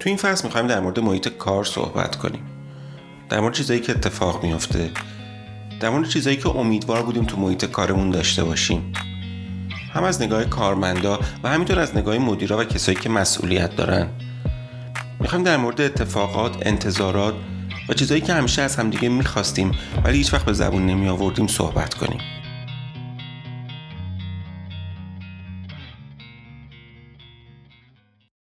تو این فصل میخوایم در مورد محیط کار صحبت کنیم، در مورد چیزایی که اتفاق میفته، در مورد چیزایی که امیدوار بودیم تو محیط کارمون داشته باشیم، هم از نگاه کارمندا و همینطور از نگاه مدیرا و کسایی که مسئولیت دارن. میخوایم در مورد اتفاقات، انتظارات و چیزایی که همیشه از همدیگه میخواستیم ولی هیچ وقت به زبون نمی آوردیم صحبت کنیم.